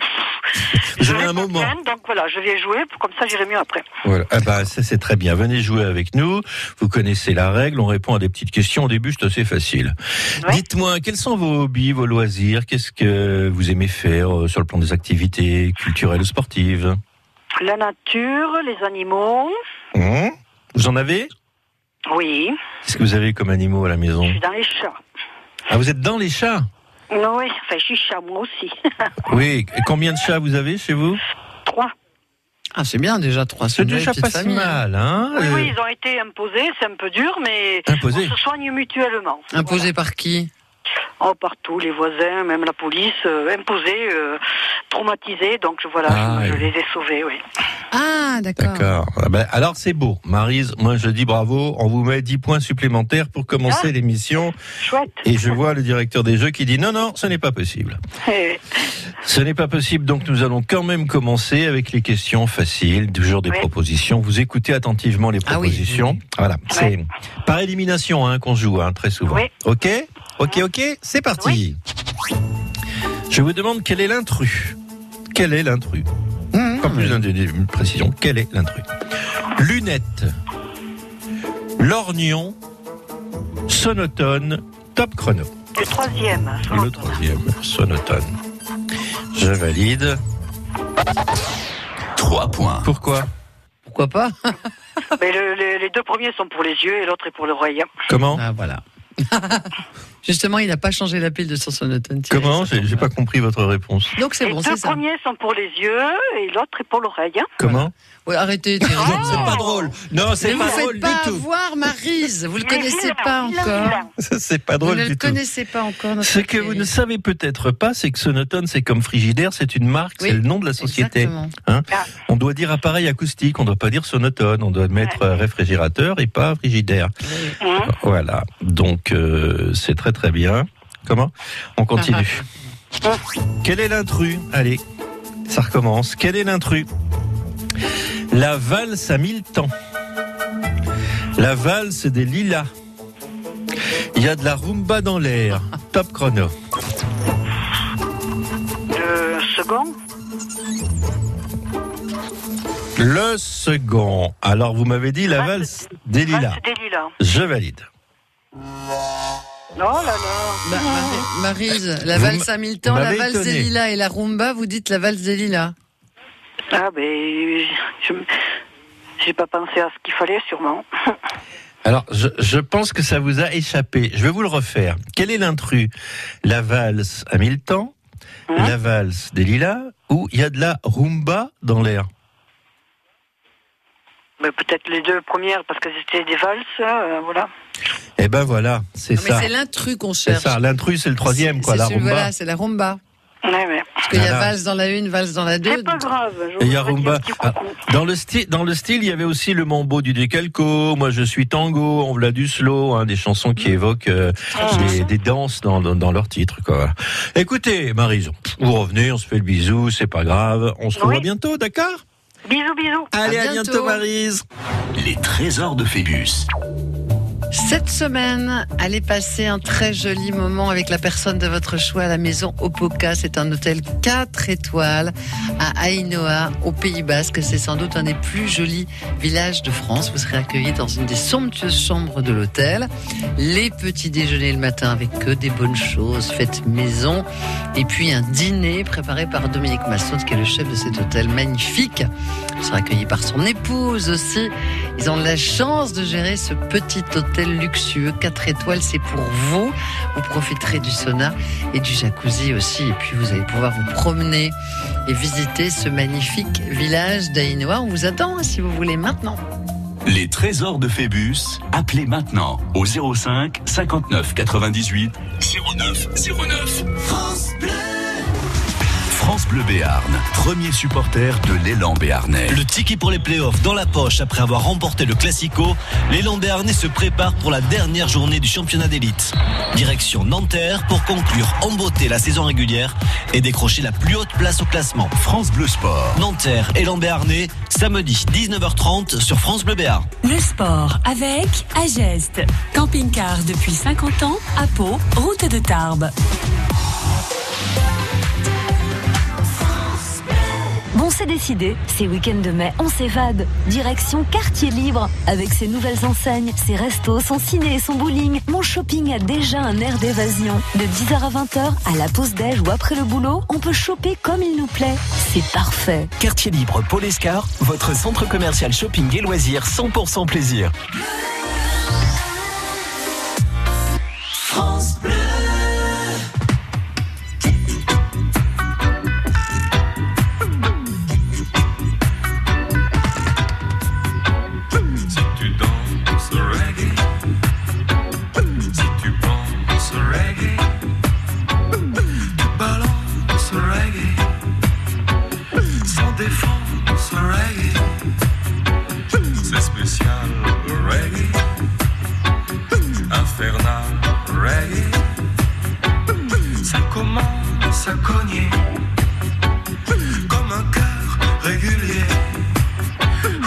Pff, vous avez un moment. Bien, donc voilà, je viens jouer, comme ça j'irai mieux après. Voilà. Ah bah, ça c'est très bien, venez jouer avec nous, vous connaissez la règle, on répond à des petites questions, au début c'est assez facile. Ouais. Dites-moi, quels sont vos hobbies, vos loisirs, qu'est-ce que vous aimez faire sur le plan des activités culturelles ou sportives ? La nature, les animaux. Mmh. Vous en avez ? Oui. Qu'est-ce que vous avez comme animaux à la maison ? Je suis dans les chats. Ah, vous êtes dans les chats ? Non, oui, enfin, je suis chat, moi aussi. Oui, et combien de chats vous avez chez vous ? Trois. Ah, c'est bien déjà, trois. C'est déjà pas si mal, hein ? Oui, oui, ils ont été imposés, c'est un peu dur, mais imposé. On se soigne mutuellement. Imposés voilà. Par qui ? Oh, partout, les voisins, même la police, euh, imposés, euh, traumatisés, donc voilà, ah, je, oui. Je les ai sauvés, oui. Ah, d'accord. D'accord. Ah, ben, alors, c'est beau. Maryse, moi, je dis bravo, on vous met dix points supplémentaires pour commencer ah, l'émission. Chouette. Et je vois le directeur des jeux qui dit non, non, ce n'est pas possible. Eh. Ce n'est pas possible, donc nous allons quand même commencer avec les questions faciles, toujours des oui. propositions. Vous écoutez attentivement les propositions. Ah, oui. Voilà, ouais. C'est par élimination hein, qu'on joue, hein, très souvent. Oui. OK ? Ok, ok, c'est parti. Oui. Je vous demande quel est l'intrus. Quel est l'intrus mmh, Pas plus d'une précision. Quel est l'intrus? Lunettes, lorgnon, sonotone, top chrono. Le troisième. Sonotone. Le troisième, sonotone. Je valide. Trois points. Pourquoi? Pourquoi pas? Mais le, le, les deux premiers sont pour les yeux et l'autre est pour le royaume. Comment? Ah, voilà. Justement, il n'a pas changé la pile de son sonotone. Comment ? J'ai, j'ai pas compris votre réponse. Donc c'est les bon, c'est ça. Les deux premiers sont pour les yeux et l'autre est pour l'oreille. Hein. Comment ? Ouais, arrêtez. Oh c'est pas drôle. Non, c'est mais pas drôle pas du tout. Vous ne faites pas avoir Maryse. Vous le connaissez vilain, pas vilain, encore. Vilain. Ça, c'est pas drôle du tout. Vous ne le connaissez pas encore. Ce que vous ne savez peut-être pas, c'est que Sonotone, c'est comme Frigidaire, c'est une marque, oui, c'est le nom de la société. Hein ah. On doit dire appareil acoustique, on ne doit pas dire Sonotone, on doit mettre ouais. réfrigérateur et pas Frigidaire. Oui. Voilà. Donc euh, c'est très très bien. Comment ? On continue. Ah, ah. Quel est l'intrus ? Allez, ça recommence. Quel est l'intrus ? La valse à mille temps. La valse des lilas. Il y a de la rumba dans l'air. Top chrono. Le second. Le second. Alors vous m'avez dit la valse, valse des lilas. Valse des lilas. Je valide. Non, là, là. Bah, Maryse, la valse à mille temps, la valse étonné. Des lilas et la rumba, vous dites la valse des lilas. Ah ben, je j'ai pas pensé à ce qu'il fallait sûrement. Alors, je, je pense que ça vous a échappé. Je vais vous le refaire. Quel est l'intrus ? La valse à mille temps, mmh. la valse des lilas, ou il y a de la rumba dans l'air ? Mais peut-être les deux premières, parce que c'était des valses, euh, voilà. Eh ben voilà, c'est non, ça. Mais c'est l'intrus qu'on cherche. C'est ça, l'intrus c'est le troisième, c'est, quoi, c'est la celui, rumba. Voilà, c'est la rumba. Ouais, ouais. Parce qu'il y a valse dans la une, valse dans la deux. C'est pas grave. Et il y a rumba. Ah, dans le style, dans le style, il y avait aussi le mambo du Decalco. Moi, je suis tango. On veut du slow, hein, des chansons qui évoquent euh, ah, des, ouais. des danses dans, dans, dans leur titre, quoi. Écoutez, Maryse, vous revenez, on se fait le bisou, c'est pas grave. On se oui. revoit bientôt, d'accord ? Bisous, bisous. Allez, à, à bientôt, bientôt Maryse. Les trésors de Phébus. Cette semaine, allez passer un très joli moment avec la personne de votre choix à la maison Oppoca. C'est un hôtel quatre étoiles à Ainhoa, au Pays Basque. C'est sans doute un des plus jolis villages de France. Vous serez accueillis dans une des somptueuses chambres de l'hôtel. Les petits déjeuners le matin avec que des bonnes choses, faites maison. Et puis un dîner préparé par Dominique Masson, qui est le chef de cet hôtel magnifique. Vous serez accueillis par son épouse aussi. Ils ont la chance de gérer ce petit hôtel luxueux, quatre étoiles, c'est pour vous. Vous profiterez du sauna et du jacuzzi aussi. Et puis, vous allez pouvoir vous promener et visiter ce magnifique village d'Aïnois. On vous attend, si vous voulez, maintenant. Les trésors de Phébus, appelez maintenant au zéro cinq cinquante-neuf quatre-vingt-dix-huit zéro neuf zéro neuf. France Bleu. France Bleu Béarn, premier supporter de l'élan béarnais. Le ticket pour les playoffs dans la poche après avoir remporté le Classico, l'élan béarnais se prépare pour la dernière journée du championnat d'élite. Direction Nanterre pour conclure en beauté la saison régulière et décrocher la plus haute place au classement. France Bleu Sport. Nanterre, élan béarnais, samedi dix-neuf heures trente sur France Bleu Béarn. Le sport avec Ageste. Camping-car depuis cinquante ans, à Pau, route de Tarbes. Bon, c'est décidé, ces week-ends de mai, on s'évade. Direction Quartier Libre, avec ses nouvelles enseignes, ses restos, son ciné et son bowling. Mon shopping a déjà un air d'évasion. De dix heures à vingt heures, à la pause déj ou après le boulot, on peut choper comme il nous plaît. C'est parfait. Quartier Libre, Paul Escar, votre centre commercial shopping et loisirs cent pour cent plaisir. France Bleu. Reggae, I know, I know,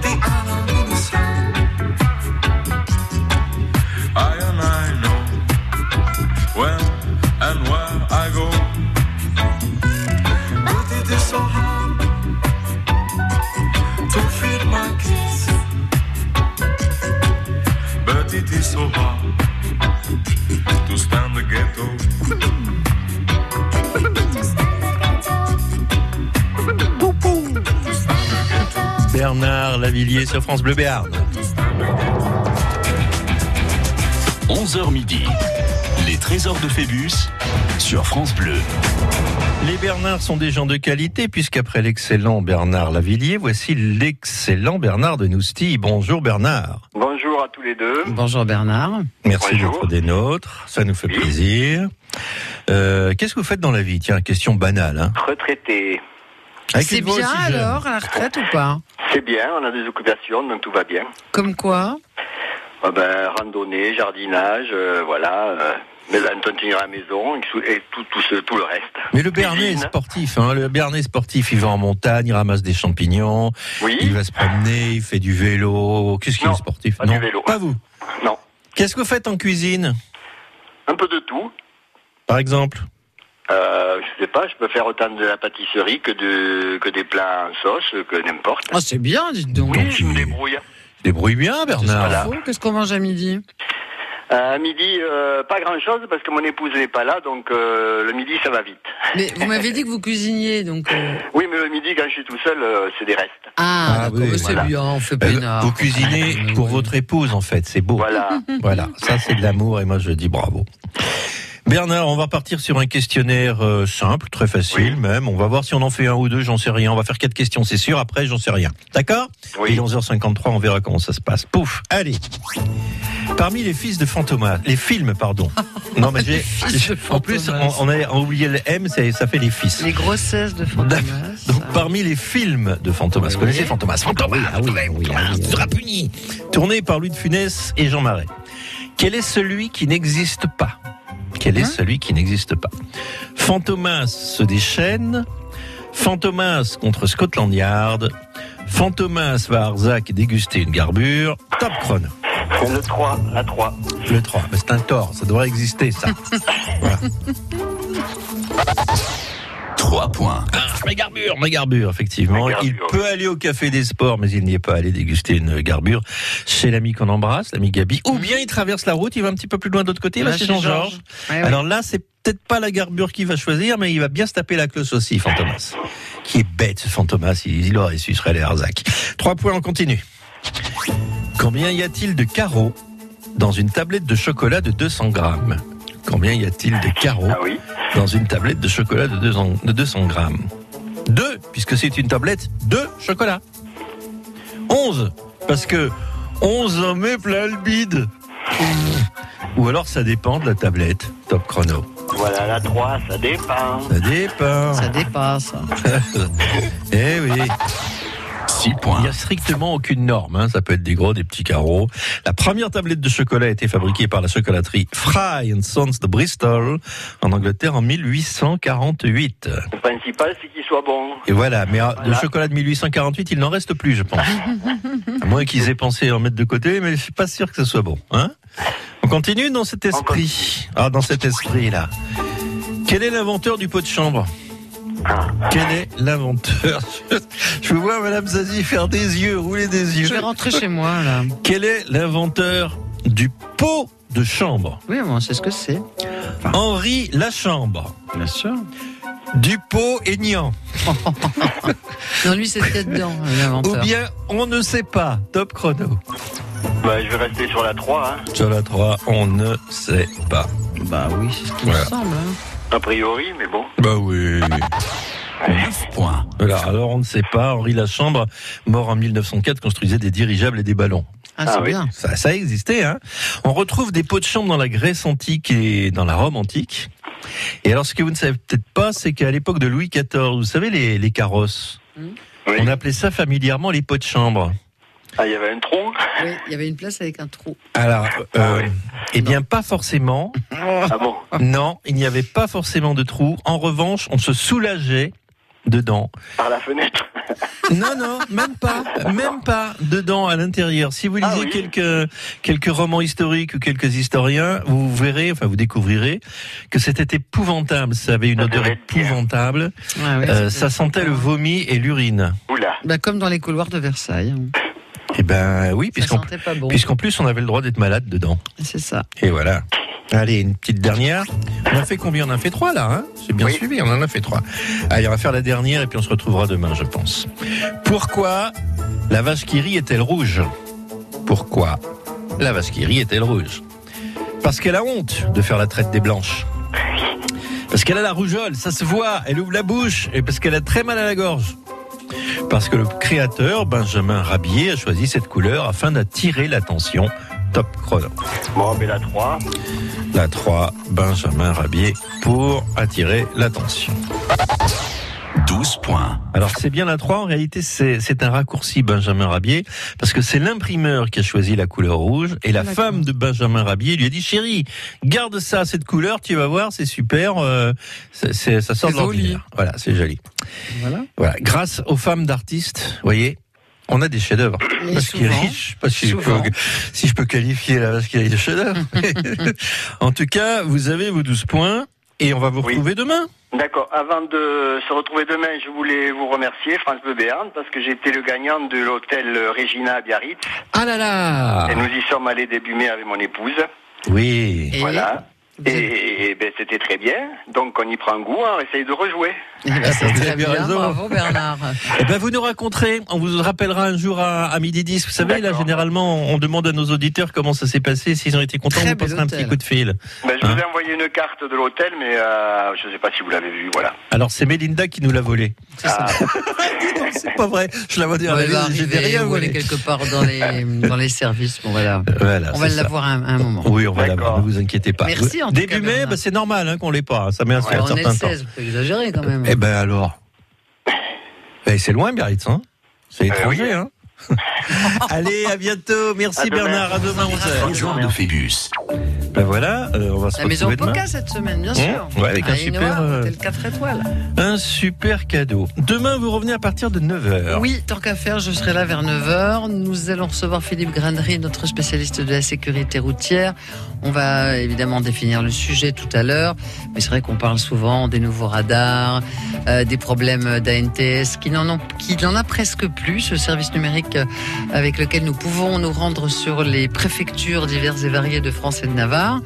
the island in the sun. Lillier sur France Bleu Béarn. onze heures midi, les trésors de Fébus sur France Bleu. Les Bernards sont des gens de qualité, puisqu'après l'excellent Bernard Lavillier, voici l'excellent Bernard de Nousty. Bonjour Bernard. Bonjour à tous les deux. Bonjour Bernard. Merci d'être des nôtres, ça nous fait oui. plaisir. Euh, qu'est-ce que vous faites dans la vie? Tiens, question banale. Hein. Retraité. Avec C'est bien alors, à la retraite ou pas? C'est bien, on a des occupations, donc tout va bien. Comme quoi? Ah ben, randonnée, jardinage, euh, voilà... Euh... Mais là, on continue à la maison et tout, tout, ce, tout le reste. Mais le Béarnais est sportif, hein, le Béarnais sportif, il va en montagne, il ramasse des champignons, oui. il va se promener, il fait du vélo. Qu'est-ce qu'il est sportif? Pas non, du vélo. Pas vous? Non. Qu'est-ce que vous faites en cuisine? Un peu de tout. Par exemple? Euh, je sais pas, je peux faire autant de la pâtisserie que, de, que des plats en sauce, que n'importe. Ah, c'est bien, dites donc. Oui, donc, je me débrouille. Débrouille bien, Bernard. Voilà. Qu'est-ce qu'on mange à midi? À euh, midi, euh, pas grand-chose, parce que mon épouse n'est pas là, donc euh, le midi, ça va vite. Mais vous m'avez dit que vous cuisiniez, donc... Euh... Oui, mais le midi, quand je suis tout seul, euh, c'est des restes. Ah, ah d'accord, oui, c'est voilà. bien, on fait peinard. Euh, vous cuisinez pour votre épouse, en fait, c'est beau. Voilà. Voilà, ça, c'est de l'amour, et moi, je dis bravo. Bernard, on va partir sur un questionnaire euh, simple, très facile oui. même. On va voir si on en fait un ou deux, j'en sais rien. On va faire quatre questions, c'est sûr. Après, j'en sais rien. D'accord ? Oui. Et onze heures cinquante-trois, on verra comment ça se passe. Pouf ! Allez ! Parmi les fils de Fantomas, les films, pardon. Non, mais j'ai. En plus, on, on a oublié le M, ça, ça fait les fils. Les grossesses de Fantomas. Donc, ah. parmi les films de Fantomas, oui. vous connaissez Fantomas Fantomas, ah oui, Fantomas, oui, Fantomas, oui, oui. sera puni. Tourné par Louis de Funès et Jean Marais. Quel est celui qui n'existe pas ? Quel est hein celui qui n'existe pas? Fantomas se déchaîne, Fantomas contre Scotland Yard, Fantomas va à Arzac déguster une garbure, top chrono. Le trois, la trois. Le trois, mais c'est un tort, ça devrait exister ça. Voilà. trois points. Ah, mes garbures, mes garbures, effectivement. Mes garbures. Il peut aller au Café des Sports, mais il n'y est pas allé déguster une garbure chez l'ami qu'on embrasse, l'ami Gabi. Ou bien il traverse la route, il va un petit peu plus loin de l'autre côté, là, là chez Jean-Georges. Ouais, ouais. Alors là, c'est peut-être pas la garbure qu'il va choisir, mais il va bien se taper la cloche aussi, Fantomas. Qui est bête, ce Fantomas, il, il aurait su, serait les Arzac. Trois points, on continue. Combien y a-t-il de carreaux dans une tablette de chocolat de deux cents grammes? Combien y a-t-il de carreaux ah oui. dans une tablette de chocolat de deux cents grammes? Deux, puisque c'est une tablette de chocolat. Onze, parce que onze en met plein le bide. Ou alors ça dépend de la tablette, top chrono. Voilà, la trois, ça dépend. Ça dépend. Ça dépasse. Eh oui. Il n'y a strictement aucune norme, hein. Ça peut être des gros, des petits carreaux. La première tablette de chocolat a été fabriquée par la chocolaterie Fry and Sons de Bristol en Angleterre en mille huit cent quarante-huit. Le principal, c'est qu'il soit bon. Et voilà, mais voilà. Le chocolat de mille huit cent quarante-huit, il n'en reste plus, je pense. À moins qu'ils aient pensé en mettre de côté, mais je ne suis pas sûr que ce soit bon. Hein, on continue dans cet esprit. Ah, dans cet esprit-là. Quel est l'inventeur du pot de chambre ? Quel est l'inventeur? Je vous vois Madame Zazie faire des yeux, rouler des yeux. Je vais rentrer chez moi là. Quel est l'inventeur du pot de chambre? Oui, on sait ce que c'est. Enfin... Henri Lachambre. Bien sûr. Du pot aignan. Non, lui c'est ce qu'il y a dedans, l'inventeur. Ou bien on ne sait pas, top chrono. Bah, je vais rester sur la trois. Hein. Sur la trois, on ne sait pas. Bah oui, c'est ce qui voilà. me semble. Hein. A priori, mais bon. Bah oui. neuf points. Voilà, alors on ne sait pas. Henri Lachambre, mort en mille neuf cent quatre, construisait des dirigeables et des ballons. Ah, c'est ah, bien. Oui. Ça, ça existait, hein. On retrouve des pots de chambre dans la Grèce antique et dans la Rome antique. Et alors, ce que vous ne savez peut-être pas, c'est qu'à l'époque de Louis quatorze, vous savez, les, les carrosses, hum. oui. on appelait ça familièrement les pots de chambre. Ah, il y avait un trou? Oui, il y avait une place avec un trou. Alors, euh, ah oui. eh bien, non. pas forcément. Ah bon? Non, il n'y avait pas forcément de trou. En revanche, on se soulageait dedans. Par la fenêtre? Non, non, même pas. Même pas dedans, à l'intérieur. Si vous lisez ah oui. quelques, quelques romans historiques ou quelques historiens, vous verrez, enfin, vous découvrirez que c'était épouvantable. Ça avait une ça odeur épouvantable. Ah oui, euh, ça sentait bien. Le vomi et l'urine. Oula. Bah, comme dans les couloirs de Versailles. Eh ben oui, puisqu'en, bon. puisqu'en plus on avait le droit d'être malade dedans. C'est ça. Et voilà. Allez, une petite dernière. On a fait combien? On a fait trois là, hein? C'est bien oui. suivi, on en a fait trois. Allez, on va faire la dernière et puis on se retrouvera demain, je pense. Pourquoi La vache qui rit est-elle rouge ? Pourquoi la vache qui rit est-elle rouge ? Parce qu'elle a honte de faire la traite des blanches. Parce qu'elle a la rougeole, ça se voit, elle ouvre la bouche, et parce qu'elle a très mal à la gorge. Parce que le créateur, Benjamin Rabier, a choisi cette couleur afin d'attirer l'attention. Top chrono. Bon, mais la trois. La trois, Benjamin Rabier, pour attirer l'attention. douze points. Alors c'est bien la trois, en réalité c'est, c'est un raccourci, Benjamin Rabier, parce que c'est l'imprimeur qui a choisi la couleur rouge, et la D'accord. femme de Benjamin Rabier lui a dit, chérie, garde ça, cette couleur, tu vas voir, c'est super, euh, c'est, c'est, ça sort c'est de l'ordinaire. Voilà, c'est joli. Voilà. Voilà. Grâce aux femmes d'artistes, vous voyez, on a des chefs-d'œuvre. Parce souvent, qu'il est riche, parce que si je peux qualifier la vache qui rit de chef-d'œuvre. En tout cas, vous avez vos douze points, et on va vous retrouver oui. demain. D'accord. Avant de se retrouver demain, je voulais vous remercier, France Bleu Béarn, parce que j'étais le gagnant de l'hôtel Regina à Biarritz. Ah là là. Et nous y sommes allés début mai avec mon épouse. Oui. Et voilà. Et, et, et ben, c'était très bien. Donc on y prend goût, on essaye de rejouer. Et ben, c'est très bien, raison. Bravo Bernard. Et ben, vous nous raconterez, on vous rappellera un jour à, à midi dix. Vous savez, D'accord. là généralement on demande à nos auditeurs comment ça s'est passé, s'ils ont été contents, on vous passera un petit coup de fil. Ben, je hein vous ai envoyé une carte de l'hôtel, mais euh, je ne sais pas si vous l'avez vue. Voilà. Alors c'est Mélinda qui nous l'a volée. C'est, ah. Non, c'est pas vrai. Je la vois dire. J'étais rien volé quelque part dans les, dans les services. Bon, voilà. Voilà, on va l'avoir à un, un moment. Oui, on va D'accord. l'avoir, ne vous inquiétez pas. Merci. Début mai, bah c'est normal hein, qu'on l'ait pas. Hein. Ça met un, ouais, un certain seize, temps. On est seize, on peut exagérer quand même. Eh ben alors, ben c'est loin Biarritz, hein. C'est étranger, euh, oui. hein. Allez, à bientôt. Merci à Bernard, à demain onze heures. De Fébus. Ben voilà, euh, on va se la retrouver demain. La maison Oppoca cette semaine, bien sûr. Ouais, avec à un Ainhoa, super, euh, quatre étoiles. Un super cadeau. Demain, vous revenez à partir de neuf heures. Oui, tant qu'à faire, je serai là vers neuf heures. Nous allons recevoir Philippe Grindry, notre spécialiste de la sécurité routière. On va évidemment définir le sujet tout à l'heure, mais c'est vrai qu'on parle souvent des nouveaux radars, euh, des problèmes d'A N T S qui n'en ont, qui n'en a presque plus, ce service numérique avec lequel nous pouvons nous rendre sur les préfectures diverses et variées de France et de Navarre.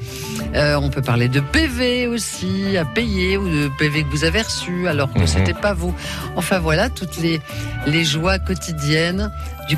Euh, on peut parler de P V aussi, à payer, ou de P V que vous avez reçu alors que mmh. ce n'était pas vous. Enfin voilà, toutes les, les joies quotidiennes du